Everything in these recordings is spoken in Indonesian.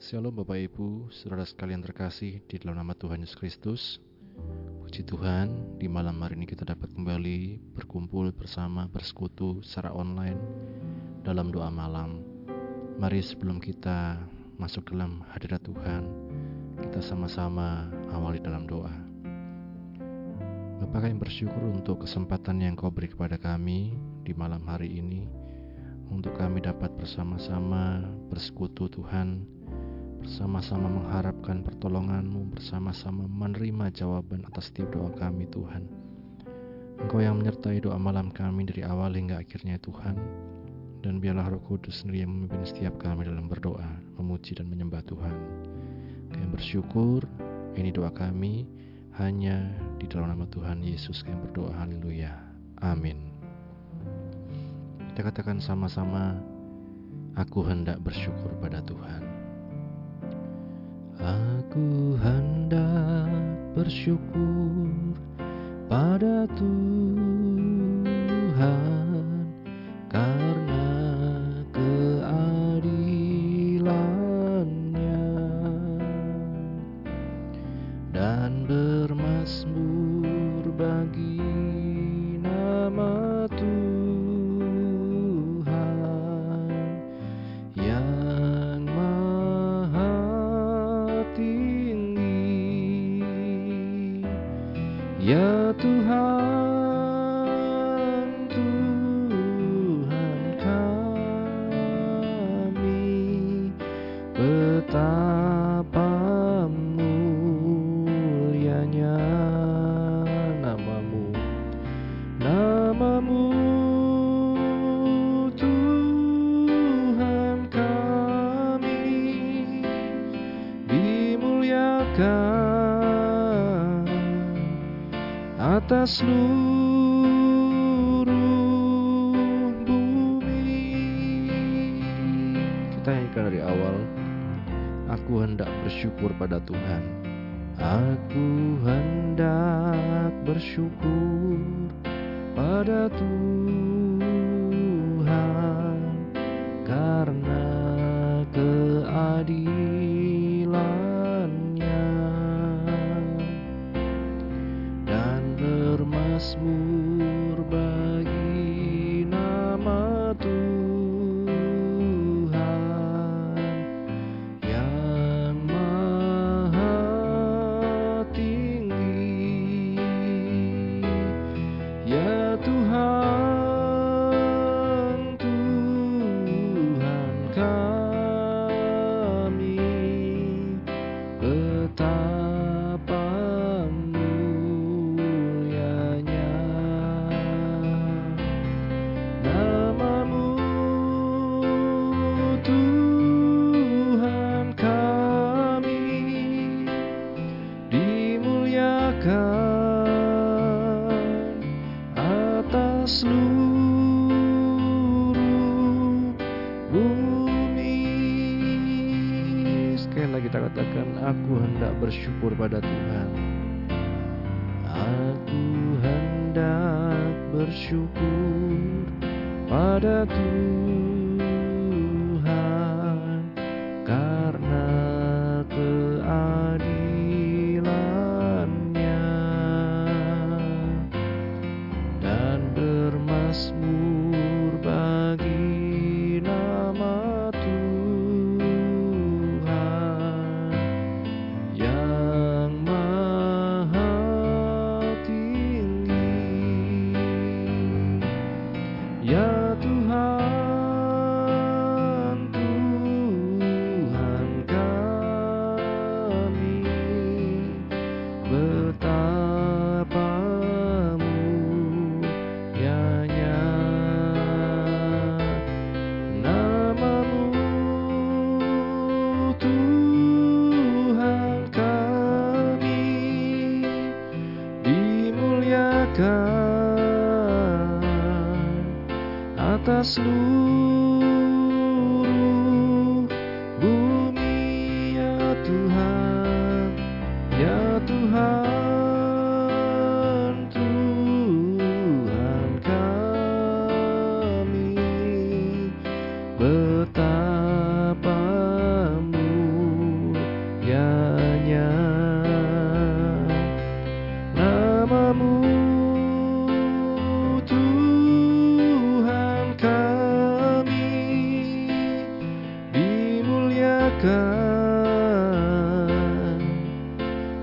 Shalom Bapak Ibu, saudara sekalian terkasih di dalam nama Tuhan Yesus Kristus. Puji Tuhan, di malam hari ini kita dapat kembali berkumpul bersama, bersekutu secara online dalam doa malam. Mari sebelum kita masuk dalam hadirat Tuhan, kita sama-sama awali dalam doa. Bapa, kami bersyukur untuk kesempatan yang Kau beri kepada kami di malam hari ini, untuk kami dapat bersama-sama bersekutu Tuhan, bersama-sama mengharapkan pertolongan-Mu, bersama-sama menerima jawaban atas setiap doa kami Tuhan. Engkau yang menyertai doa malam kami dari awal hingga akhirnya Tuhan, dan biarlah Roh Kudus sendiri yang memimpin setiap kami dalam berdoa, memuji dan menyembah Tuhan. Kami bersyukur, ini doa kami hanya di dalam nama Tuhan Yesus kami berdoa, haleluya, amin. Kita katakan sama-sama, aku hendak bersyukur pada Tuhan. Aku hendak bersyukur pada Tuhan karena keadilan-Nya, dan bermazmur bagi nama Tuhan yang Ya Tuhan, Tuhan kami, betapa mulianya nama-Mu, nama-Mu Tuhan kami, dimuliakan atas seluruh bumi. Kita nyanyikan dari awal. Aku hendak bersyukur pada Tuhan. Aku hendak bersyukur pada Tuhan karena keadilan, bermazmur bagi nama Tuhan yang maha tinggi. Ya Tuhan, Tuhan kami, atas seluruh bumi. Sekali lagi kita katakan, aku hendak bersyukur pada Tuhan. Aku hendak bersyukur pada Tuhan karena keadilan, mazmur bagi nama Tuhan yang maha tinggi. Ya Tuhan, Tuhan kami, atas seluruh bumi. Ya Tuhan, ya Tuhan, Tuhan kami, betapa berikan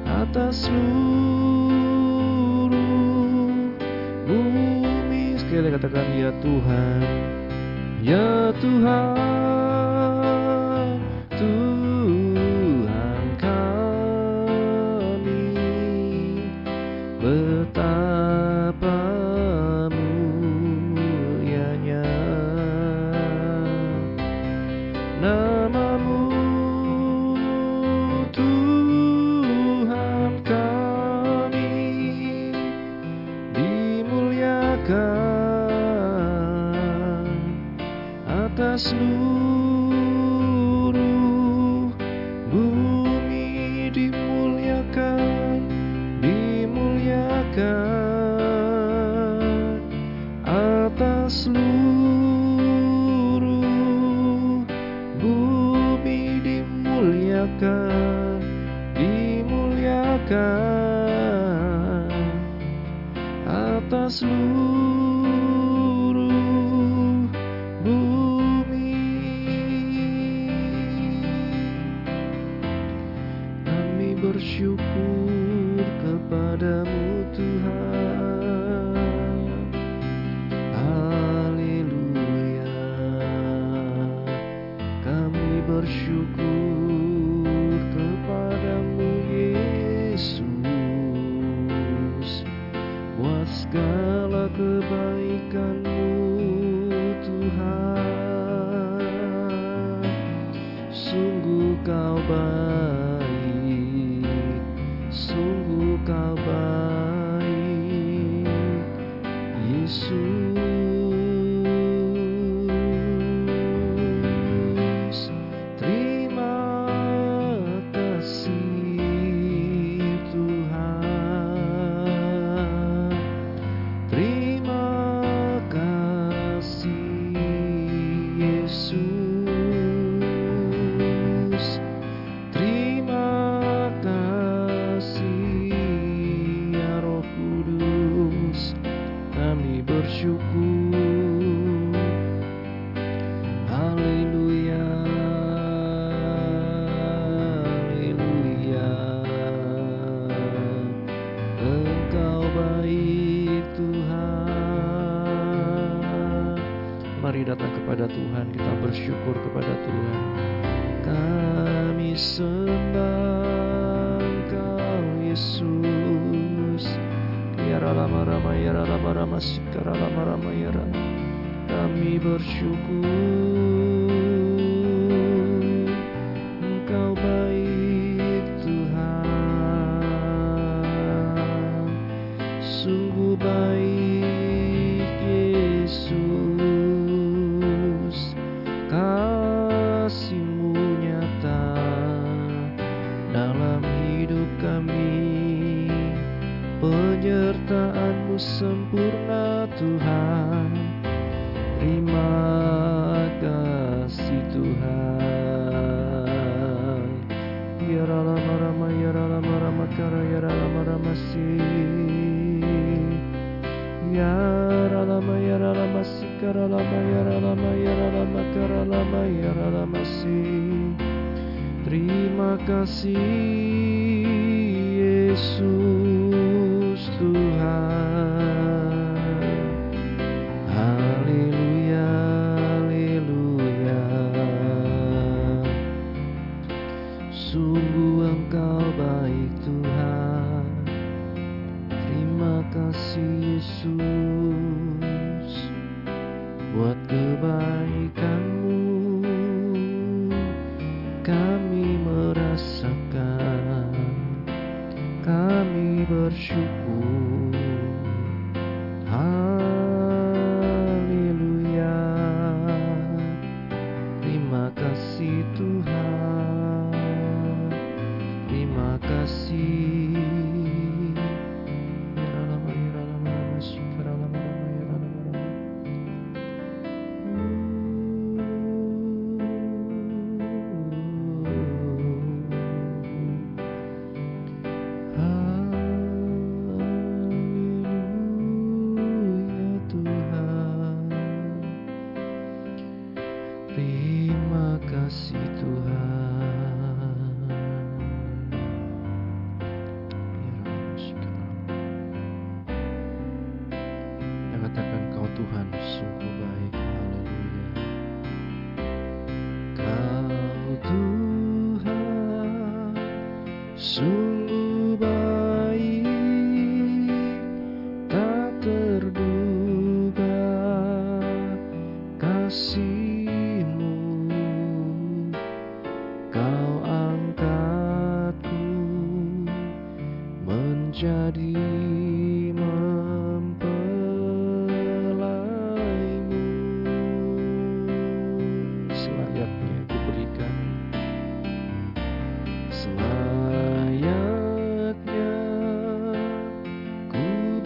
atas seluruh bumi. Sekali katakan, ya Tuhan, ya Tuhan, Tuhan kami, betapa mulianya namamu, Tuhan kami dimuliakan atas seluruh bumi. Dimuliakan, dimuliakan atas seluruh bumi. Dimuliakan, dimuliakan atas seluruh bumi. Bersyukur kepadamu Tuhan, haleluya. Kami bersyukur kepadamu Yesus, buat segala kebaikanmu Tuhan. Sungguh kau baik, sungguh kau baik, Yesus. Terima kasih Tuhan, terima kasih Yesus. Kami bersyukur, haleluya, haleluya. Engkau baik Tuhan. Mari datang kepada Tuhan, kita bersyukur kepada Tuhan. Kami sembah Engkau Yesus. Kami bersyukur Engkau baik Tuhan, sungguh baik Yesus. Kasih-Mu nyata dalam hidup kami, penyertaan-Mu sempurna Tuhan. Terima kasih Tuhan. Ya Rama Rama, ya Rama Rama Kara, ya Rama Rama Si, ya Rama, ya Rama Si Kara Rama, ya Rama, ya Rama Kara Rama, ya Rama Si. Terima kasih Yesus Tuhan, haleluya, haleluya. Sungguh Engkau baik Tuhan. Terima kasih Yesus buat kebaikan-Mu. Kami merasakan, kami bersyukur, haleluya. Terima kasih Tuhan, terima kasih. Terima kasih Tuhan. Sungguh baik, tak terduga kasih-Mu. Kau angkatku menjadi mempelai-Mu. Selayaknya diberikan, selayaknya ku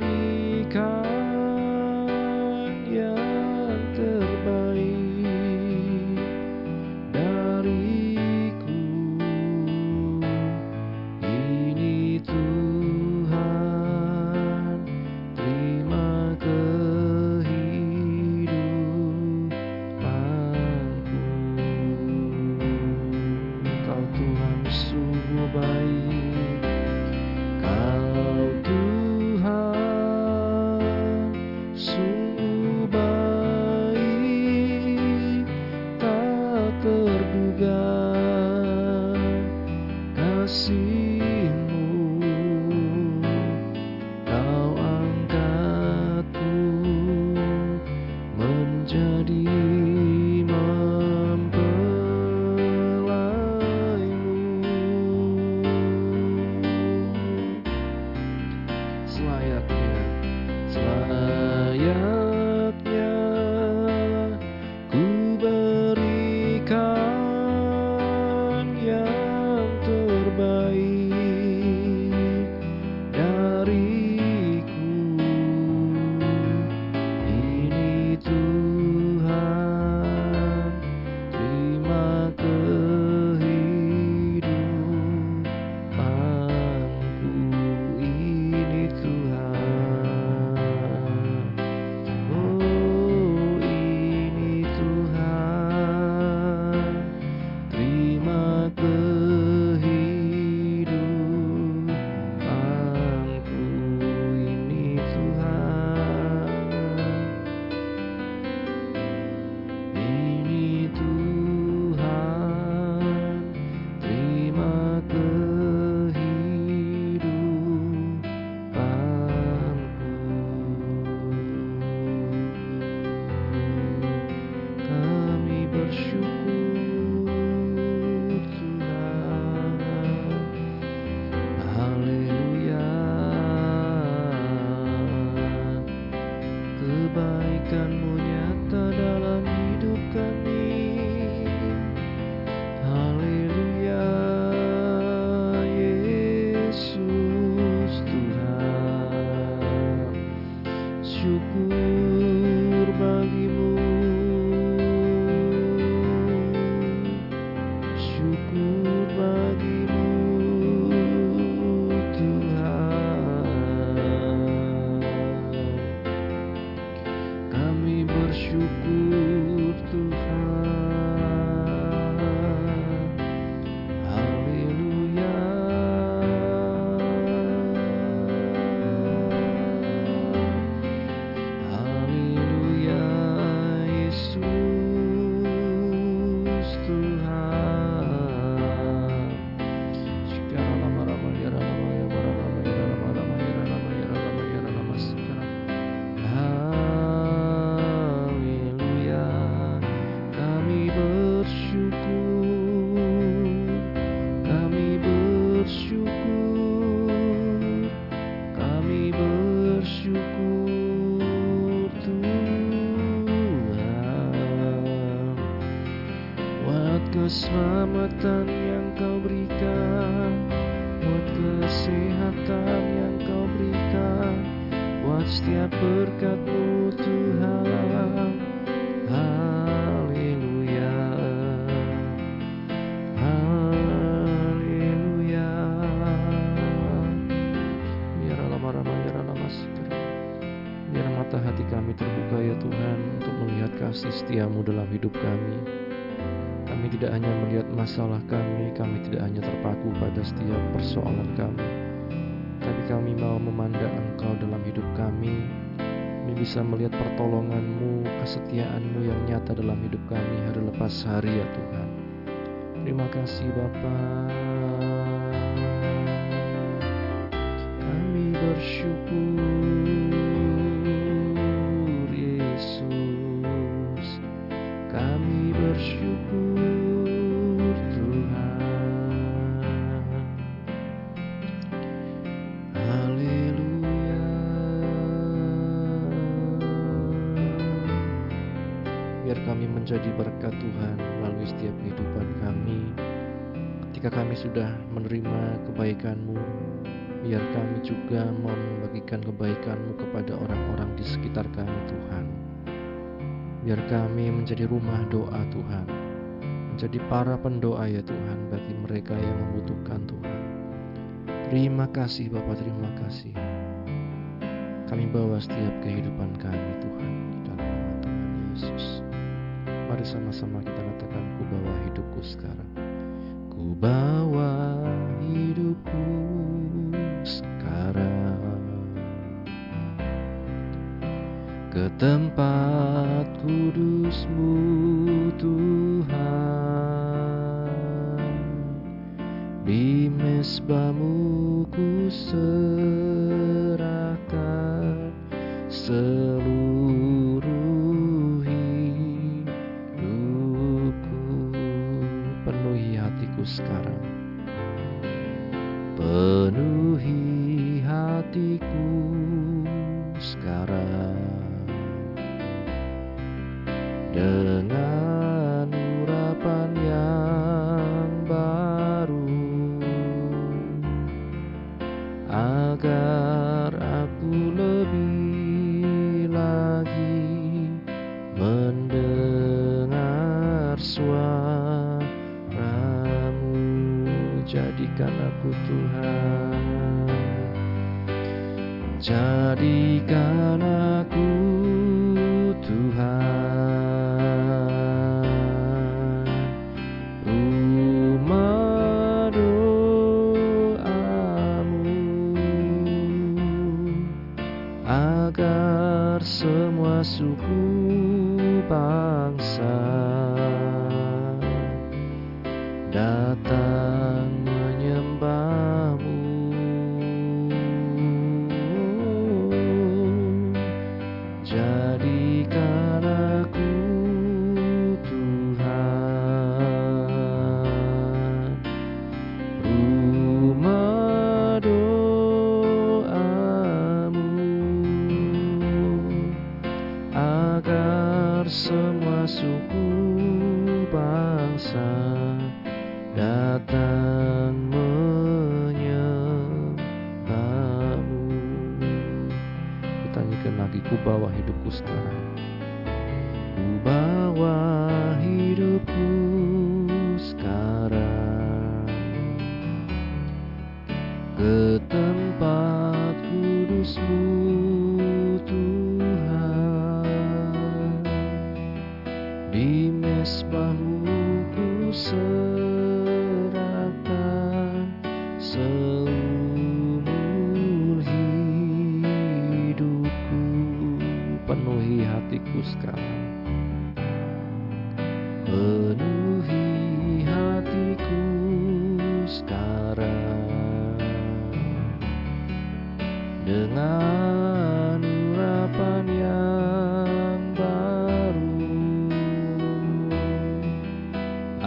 berikan yang terbaik dariku. Ini Tuhan, terima kehidupanku. Kau Tuhan sungguh baik, Kau Tuhan sungguh baik, tak terduga kasih-Mu. Kau angkatku menjadi selayaknya ku berikan yang terbaik dariku. Ini Tuhan, terima kehidupanku. Ini Tuhan. Kebaikan-Mu nyata dalam hidup kami. Haleluya, Yesus Tuhan, syukur bagi-Mu, syukur bagi-Mu bersyukur Tuhan. Haleluya. Haleluya, Yesus Tuhan. Bersyukur Tuhan, buat keselamatan yang Kau berikan, buat kesehatan yang Kau berikan, buat setiap berkat-Mu Tuhan. Haleluya, haleluya. Biar biar mata hati kami terbuka ya Tuhan, untuk melihat kasih setia-Mu dalam hidup kami. Kami tidak hanya melihat masalah kami, kami tidak hanya terpaku pada setiap persoalan kami, tapi kami mau memandang Engkau dalam hidup kami. Kami bisa melihat pertolongan-Mu, kesetiaan-Mu yang nyata dalam hidup kami hari lepas hari ya Tuhan. Terima kasih Bapa. Bersyukur Tuhan, haleluya. Biar kami menjadi berkat Tuhan melalui setiap kehidupan kami. Ketika kami sudah menerima kebaikan-Mu, biar kami juga membagikan kebaikan-Mu kepada orang-orang di sekitar kami, Tuhan. Biar kami menjadi rumah doa Tuhan, menjadi para pendoa ya Tuhan bagi mereka yang membutuhkan Tuhan. Terima kasih Bapa, terima kasih. Kami bawa setiap kehidupan kami Tuhan dalam nama Tuhan Yesus. Mari sama-sama kita katakan, ku bawa hidupku sekarang. Ku bawa hidupku sekarang ke tempat kudus-Mu Tuhan, di mesbah-Mu ku serahkan seluruh hidupku. Penuhi hatiku sekarang, penuhi hatiku sekarang dengan urapan yang baru, agar aku lebih lagi mendengar suara-Mu. Jadikan aku Tuhan, jadikan aku Tuhan, agar semua suku bangsa datang menyembah-Mu. Jadikan aku Tuhan rumah doa-Mu, agar semua suku bangsa datang menyembah-Mu. Ditanyakan lagi, ku bawa hidupku sekarang. Ku bawa hidupku sekarang ke tempat kudus-Mu Tuhan, di mesbah-Mu ku serahkan seluruh hidupku. Penuhi hatiku sekarang, penuhi hatiku sekarang dengan urapan yang baru,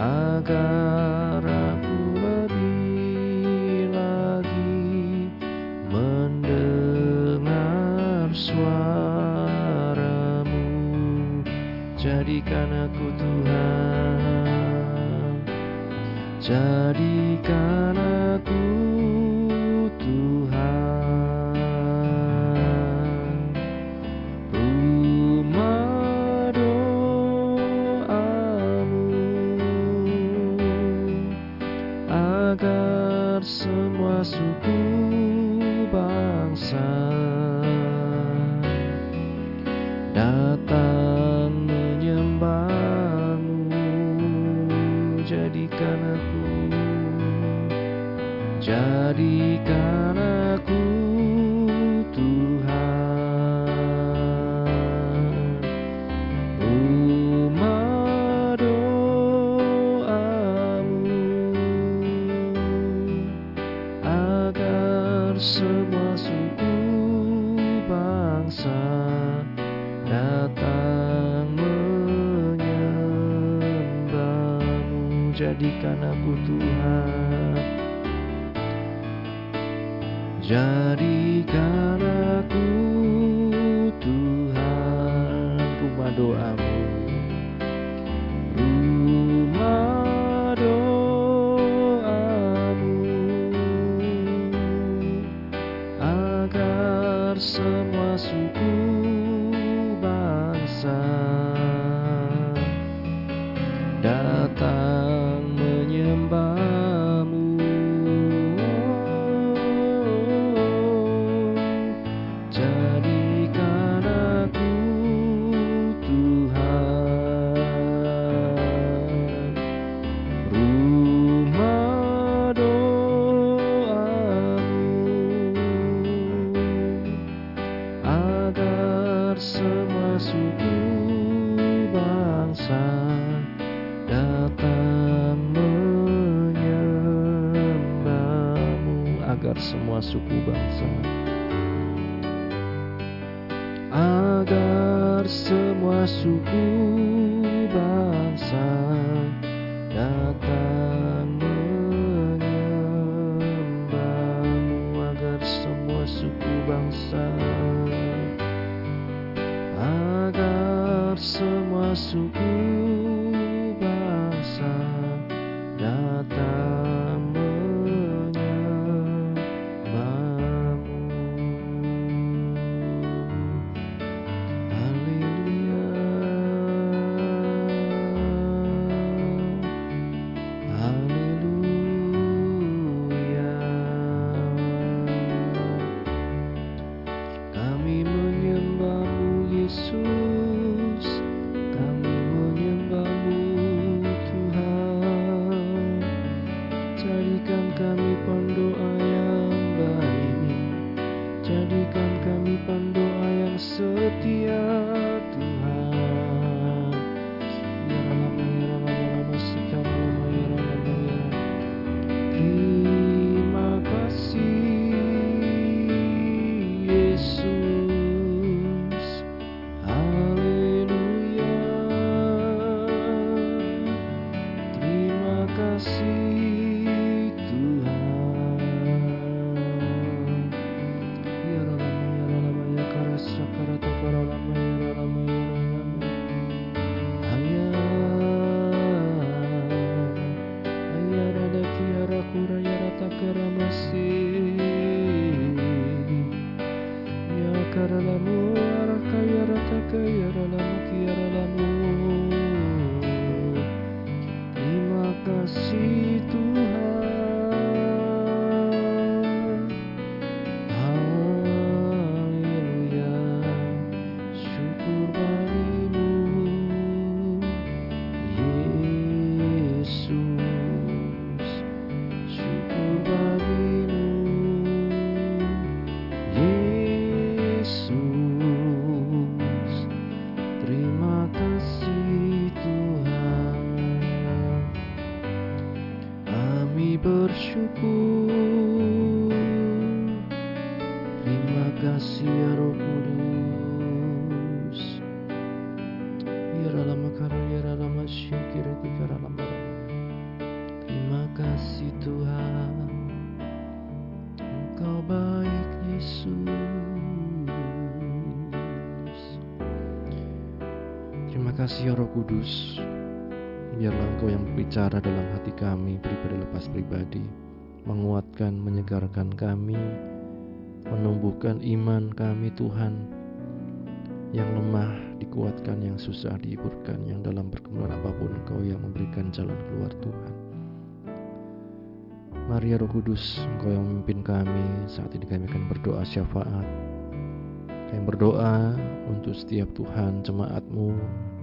agar aku lebih lagi mendengar suara-Mu. Jadikan aku Tuhan, jadikan aku Tuhan rumah doa-Mu, agar semua suku bangsa datang menyembah-Mu. Jadikan aku Tuhan rumah doa-Mu, agar semua suku bangsa datang menyembah-Mu. Jadikan aku Tuhan, jadikan aku Tuhan rumah doa-Mu, rumah doa-Mu, agar semua suku bangsa datang menyembah-Mu. Semua suku bangsa, agar semua suku bangsa datang menyembah-Mu, agar semua suku bangsa, agar semua suku bangsa datang. Kasih ya Roh Kudus, biarlah Engkau yang berbicara dalam hati kami pribadi lepas pribadi, menguatkan, menyegarkan kami, menumbuhkan iman kami Tuhan, yang lemah dikuatkan, yang susah dihiburkan, yang dalam pergumulan apapun Engkau yang memberikan jalan keluar Tuhan. Mari ya Roh Kudus, Engkau yang memimpin kami, saat ini kami akan berdoa syafaat. Kami berdoa untuk setiap Tuhan jemaat-Mu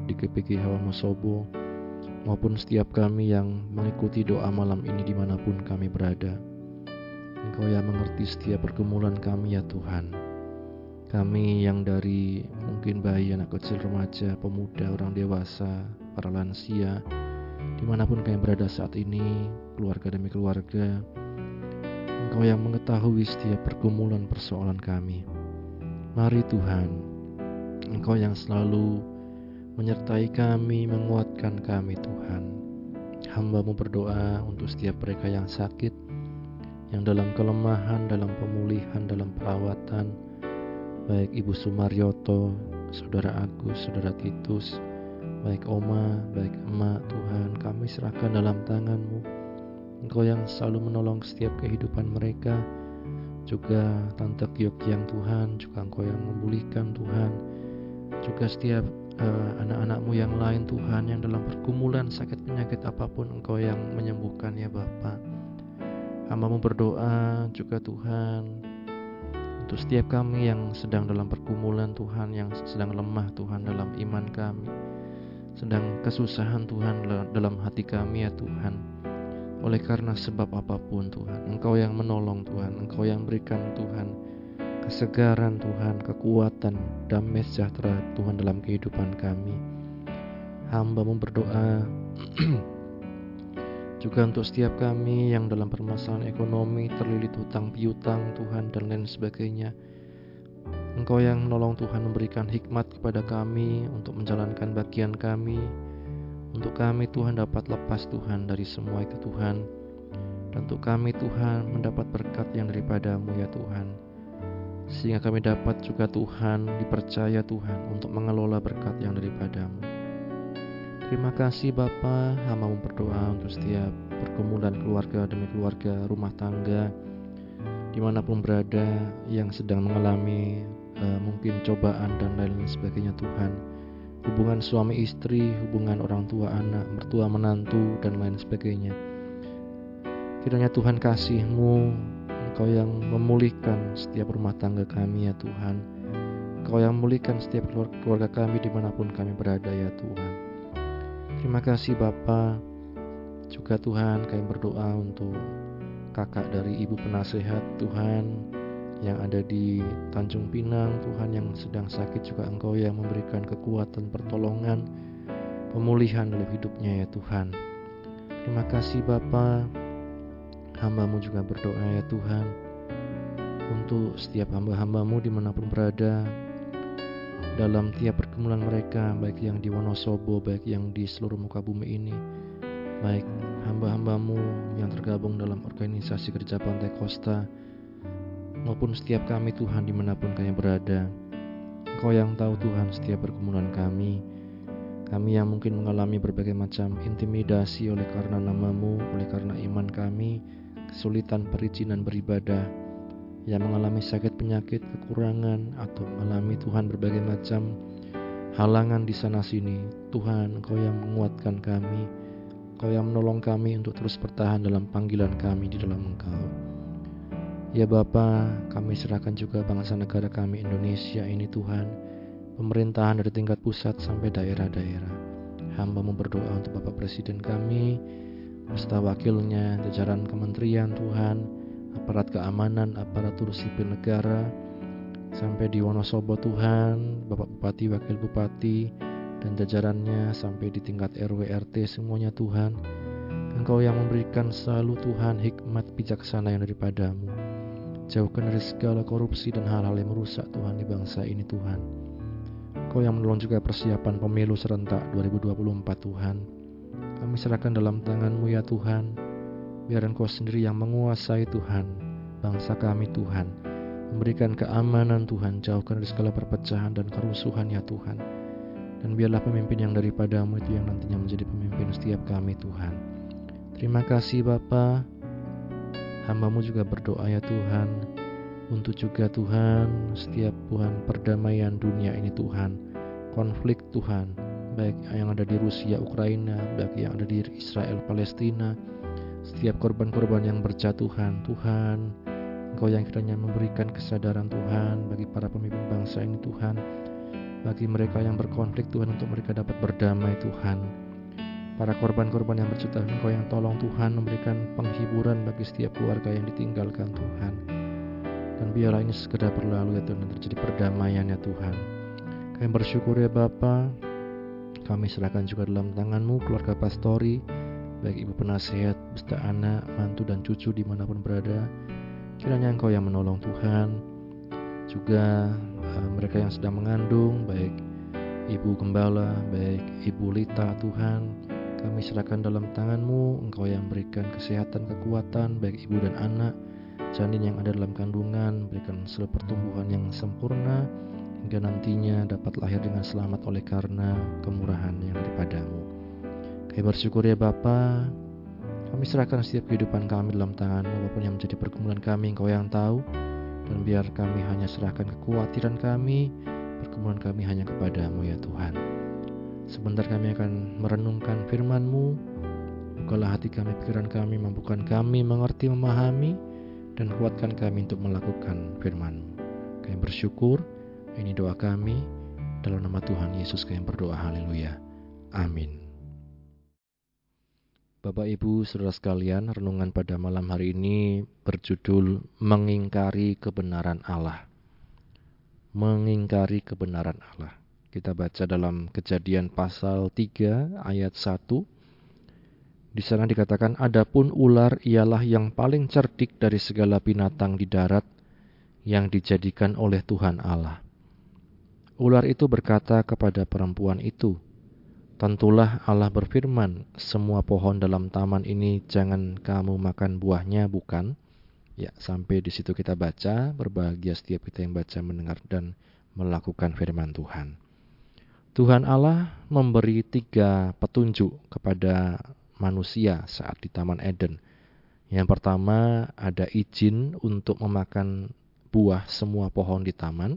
di GPGH Wonosobo maupun setiap kami yang mengikuti doa malam ini dimanapun kami berada. Engkau yang mengerti setiap pergumulan kami ya Tuhan. Kami yang dari mungkin bayi, anak kecil, remaja, pemuda, orang dewasa, para lansia, dimanapun kami berada saat ini, keluarga demi keluarga, Engkau yang mengetahui setiap pergumulan persoalan kami. Mari Tuhan, Engkau yang selalu menyertai kami, menguatkan kami Tuhan. Hamba-Mu berdoa untuk setiap mereka yang sakit, yang dalam kelemahan, dalam pemulihan, dalam perawatan, baik Ibu Sumaryoto, Saudara Agus, Saudara Titus, baik Oma, baik Emak, Tuhan kami serahkan dalam tangan-Mu. Engkau yang selalu menolong setiap kehidupan mereka. Juga Tante Kyokyang Tuhan, juga Engkau yang memulihkan Tuhan. Juga setiap anak-anak-Mu yang lain Tuhan, yang dalam pergumulan sakit penyakit apapun, Engkau yang menyembuhkan ya Bapa. Hamba-Mu berdoa juga Tuhan untuk setiap kami yang sedang dalam pergumulan Tuhan, yang sedang lemah Tuhan dalam iman kami, sedang kesusahan Tuhan dalam hati kami ya Tuhan. Oleh karena sebab apapun Tuhan, Engkau yang menolong Tuhan, Engkau yang berikan Tuhan kesegaran Tuhan, kekuatan, damai sejahtera Tuhan dalam kehidupan kami. Hamba-Mu berdoa juga untuk setiap kami yang dalam permasalahan ekonomi, terlilit hutang piutang Tuhan dan lain sebagainya. Engkau yang menolong Tuhan, memberikan hikmat kepada kami untuk menjalankan bagian kami, untuk kami Tuhan dapat lepas Tuhan dari semua itu Tuhan, dan untuk kami Tuhan mendapat berkat yang daripada-Mu ya Tuhan, sehingga kami dapat juga Tuhan dipercaya Tuhan untuk mengelola berkat yang daripada-Mu. Terima kasih Bapa. Hamba-Mu berdoa untuk setiap pergumulan keluarga demi keluarga, rumah tangga dimanapun berada, yang sedang mengalami mungkin cobaan dan lain sebagainya Tuhan, hubungan suami istri, hubungan orang tua anak, mertua menantu, dan lain sebagainya. Kiranya Tuhan kasih-Mu, Engkau yang memulihkan setiap rumah tangga kami ya Tuhan, Engkau yang memulihkan setiap keluarga kami dimanapun kami berada ya Tuhan. Terima kasih Bapa. Juga Tuhan kami berdoa untuk kakak dari Ibu Penasehat Tuhan yang ada di Tanjung Pinang Tuhan, yang sedang sakit juga Engkau yang memberikan kekuatan, pertolongan, pemulihan dalam hidupnya ya Tuhan. Terima kasih Bapa. Hamba-Mu juga berdoa ya Tuhan untuk setiap hamba-hamba-Mu dimanapun berada dalam tiap pergumulan mereka, baik yang di Wonosobo, baik yang di seluruh muka bumi ini, baik hamba-hamba-Mu yang tergabung dalam organisasi kerja Pantai Kosta, maupun setiap kami Tuhan dimanapun kami berada. Engkau yang tahu Tuhan setiap pergumulan kami, kami yang mungkin mengalami berbagai macam intimidasi oleh karena nama-Mu, oleh karena iman kami, kesulitan perizinan beribadah, yang mengalami sakit penyakit, kekurangan, atau mengalami Tuhan berbagai macam halangan di sana sini Tuhan, Engkau yang menguatkan kami, Engkau yang menolong kami untuk terus bertahan dalam panggilan kami di dalam Engkau. Ya Bapa, kami serahkan juga bangsa negara kami Indonesia ini Tuhan, pemerintahan dari tingkat pusat sampai daerah-daerah. Hamba-Mu berdoa untuk Bapak Presiden kami, beserta wakilnya, jajaran kementerian Tuhan, aparat keamanan, aparatur sipil negara, sampai di Wonosobo Tuhan, Bapak Bupati, Wakil Bupati, dan jajarannya sampai di tingkat RW, RT semuanya Tuhan. Engkau yang memberikan selalu Tuhan hikmat bijaksana yang daripada-Mu. Jauhkan dari segala korupsi dan hal-hal yang merusak Tuhan di bangsa ini Tuhan. Engkau yang menolong juga persiapan pemilu serentak 2024 Tuhan, kami serahkan dalam tangan-Mu ya Tuhan. Biar Engkau sendiri yang menguasai Tuhan bangsa kami Tuhan, memberikan keamanan Tuhan, jauhkan dari segala perpecahan dan kerusuhan ya Tuhan. Dan biarlah pemimpin yang daripada-Mu itu yang nantinya menjadi pemimpin setiap kami Tuhan. Terima kasih Bapa. Hamba-Mu juga berdoa ya Tuhan untuk juga Tuhan setiap Tuhan perdamaian dunia ini Tuhan, konflik Tuhan, baik yang ada di Rusia Ukraina, baik yang ada di Israel Palestina, setiap korban-korban yang berjatuhan Tuhan, Engkau yang kiranya memberikan kesadaran Tuhan bagi para pemimpin bangsa ini Tuhan, bagi mereka yang berkonflik Tuhan, untuk mereka dapat berdamai Tuhan. Para korban-korban yang berjuta, Engkau yang tolong Tuhan, memberikan penghiburan bagi setiap keluarga yang ditinggalkan Tuhan. Dan biarlah ini segera berlalu ya Tuhan, dan terjadi perdamaian ya Tuhan. Kami bersyukur ya Bapa. Kami serahkan juga dalam tangan-Mu keluarga pastori, baik Ibu Penasehat, beserta anak, mantu, dan cucu dimanapun berada. Kiranya Engkau yang menolong Tuhan. juga mereka yang sedang mengandung, baik Ibu Gembala, baik Ibu Lita. Tuhan, kami serahkan dalam tangan-Mu, Engkau yang berikan kesehatan, kekuatan, baik ibu dan anak, janin yang ada dalam kandungan, berikan seluruh pertumbuhan yang sempurna, hingga nantinya dapat lahir dengan selamat oleh karena kemurahan yang daripada-Mu. Kami bersyukur ya Bapa, kami serahkan setiap kehidupan kami dalam tangan-Mu, apapun yang menjadi pergumulan kami, Engkau yang tahu, dan biar kami hanya serahkan kekhawatiran kami, pergumulan kami hanya kepada-Mu ya Tuhan. Sebentar kami akan merenungkan firman-Mu. Bukalah hati kami, pikiran kami, mampukan kami mengerti, memahami, dan kuatkan kami untuk melakukan firman-Mu. Kami bersyukur, ini doa kami, dalam nama Tuhan Yesus kami berdoa, haleluya, amin. Bapak, Ibu, saudara sekalian, renungan pada malam hari ini berjudul Mengingkari Kebenaran Allah. Mengingkari Kebenaran Allah. Kita baca dalam Kejadian pasal 3 ayat 1. Di sana dikatakan, adapun ular ialah yang paling cerdik dari segala binatang di darat yang dijadikan oleh Tuhan Allah. Ular itu berkata kepada perempuan itu, tentulah Allah berfirman, semua pohon dalam taman ini jangan kamu makan buahnya, bukan? Ya, sampai di situ kita baca. Berbahagia setiap kita yang baca, mendengar, dan melakukan firman Tuhan. Tuhan Allah memberi 3 petunjuk kepada manusia saat di Taman Eden. Yang pertama, ada izin untuk memakan buah semua pohon di taman.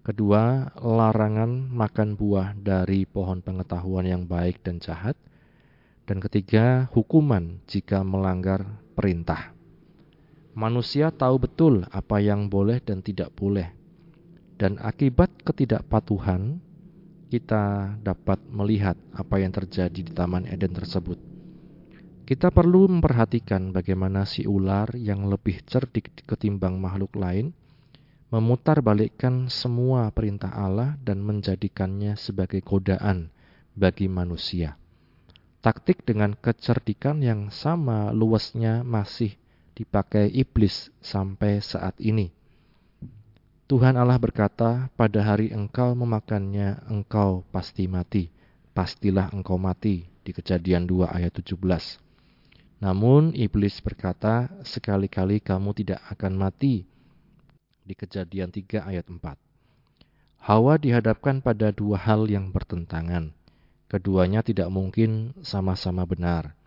Kedua, larangan makan buah dari pohon pengetahuan yang baik dan jahat. Dan ketiga, hukuman jika melanggar perintah. Manusia tahu betul apa yang boleh dan tidak boleh. Dan akibat ketidakpatuhan, kita dapat melihat apa yang terjadi di Taman Eden tersebut. Kita perlu memperhatikan bagaimana si ular yang lebih cerdik ketimbang makhluk lain memutarbalikkan semua perintah Allah dan menjadikannya sebagai godaan bagi manusia. Taktik dengan kecerdikan yang sama luasnya masih dipakai iblis sampai saat ini. Tuhan Allah berkata, pada hari engkau memakannya, engkau pasti mati. Pastilah engkau mati, di Kejadian 2 ayat 17. Namun, iblis berkata, sekali-kali kamu tidak akan mati, di Kejadian 3 ayat 4. Hawa dihadapkan pada 2 hal yang bertentangan. Keduanya tidak mungkin sama-sama benar.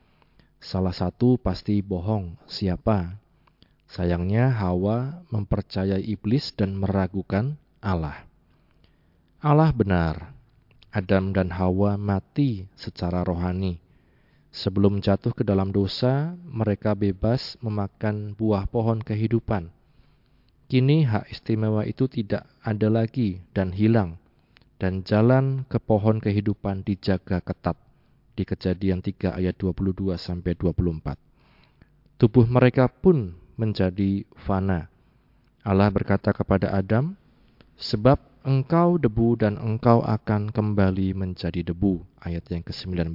Salah satu pasti bohong, siapa? Sayangnya Hawa mempercayai iblis dan meragukan Allah. Allah benar. Adam dan Hawa mati secara rohani. Sebelum jatuh ke dalam dosa, mereka bebas memakan buah pohon kehidupan. Kini hak istimewa itu tidak ada lagi dan hilang. Dan jalan ke pohon kehidupan dijaga ketat. Di Kejadian 3 ayat 22 sampai 24. Tubuh mereka pun menjadi fana. Allah berkata kepada Adam, sebab engkau debu dan engkau akan kembali menjadi debu. Ayat yang ke-19.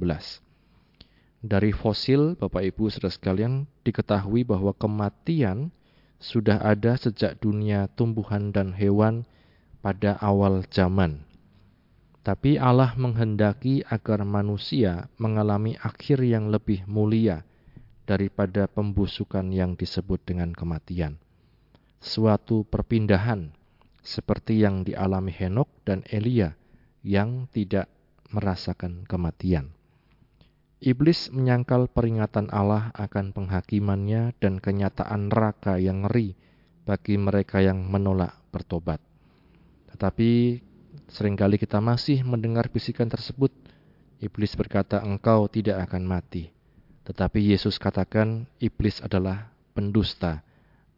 Dari fosil, Bapak Ibu saudara sekalian, diketahui bahwa kematian sudah ada sejak dunia tumbuhan dan hewan pada awal zaman. Tapi Allah menghendaki agar manusia mengalami akhir yang lebih mulia daripada pembusukan yang disebut dengan kematian. Suatu perpindahan seperti yang dialami Henokh dan Elia yang tidak merasakan kematian. Iblis menyangkal peringatan Allah akan penghakimannya dan kenyataan neraka yang ngeri bagi mereka yang menolak bertobat. Tetapi seringkali kita masih mendengar bisikan tersebut. Iblis berkata, engkau tidak akan mati. Tetapi Yesus katakan, iblis adalah pendusta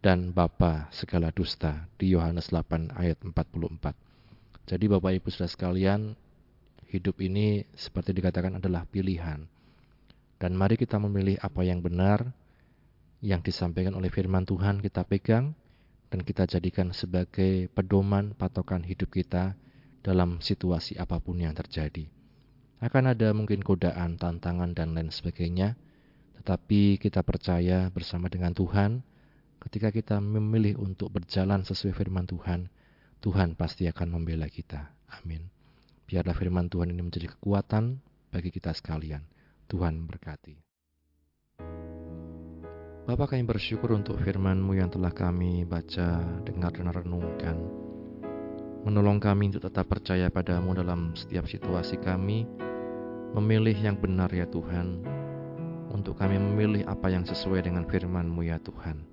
dan bapa segala dusta, di Yohanes 8 ayat 44. Jadi Bapak Ibu saudara sekalian, hidup ini seperti dikatakan adalah pilihan. Dan mari kita memilih apa yang benar, yang disampaikan oleh firman Tuhan kita pegang, dan kita jadikan sebagai pedoman patokan hidup kita dalam situasi apapun yang terjadi. Akan ada mungkin godaan, tantangan, dan lain sebagainya. Tetapi kita percaya bersama dengan Tuhan, ketika kita memilih untuk berjalan sesuai firman Tuhan, Tuhan pasti akan membela kita. Amin. Biarlah firman Tuhan ini menjadi kekuatan bagi kita sekalian. Tuhan berkati. Bapa, kami bersyukur untuk firman-Mu yang telah kami baca, dengar, dan renungkan. Menolong kami untuk tetap percaya pada-Mu dalam setiap situasi kami, memilih yang benar ya Tuhan, untuk kami memilih apa yang sesuai dengan firman-Mu ya Tuhan.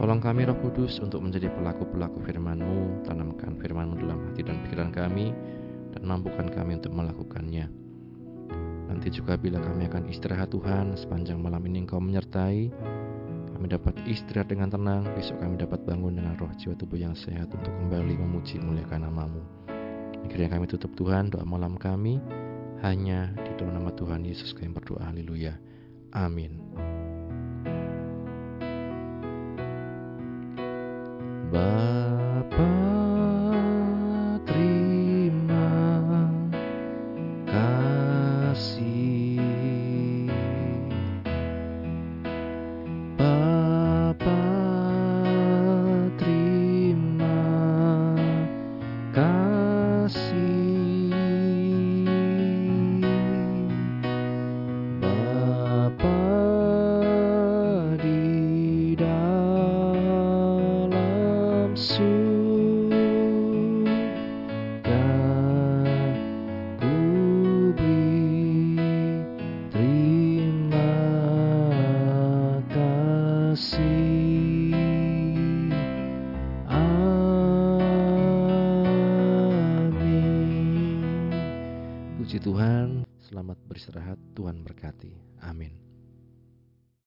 Tolong kami Roh Kudus untuk menjadi pelaku-pelaku firman-Mu, tanamkan firman-Mu dalam hati dan pikiran kami, dan mampukan kami untuk melakukannya. Nanti juga bila kami akan istirahat Tuhan, sepanjang malam ini Engkau menyertai, kami dapat istirahat dengan tenang, besok kami dapat bangun dengan roh jiwa tubuh yang sehat untuk kembali memuji muliakan nama-Mu. Akhirnya kami tutup Tuhan, doa malam kami, hanya di dalam nama Tuhan Yesus kami berdoa, haleluya, amin. Bapa, terima kasih. Bapa, terima kasih. Bapa, Tuhan, selamat beristirahat, Tuhan berkati. Amin.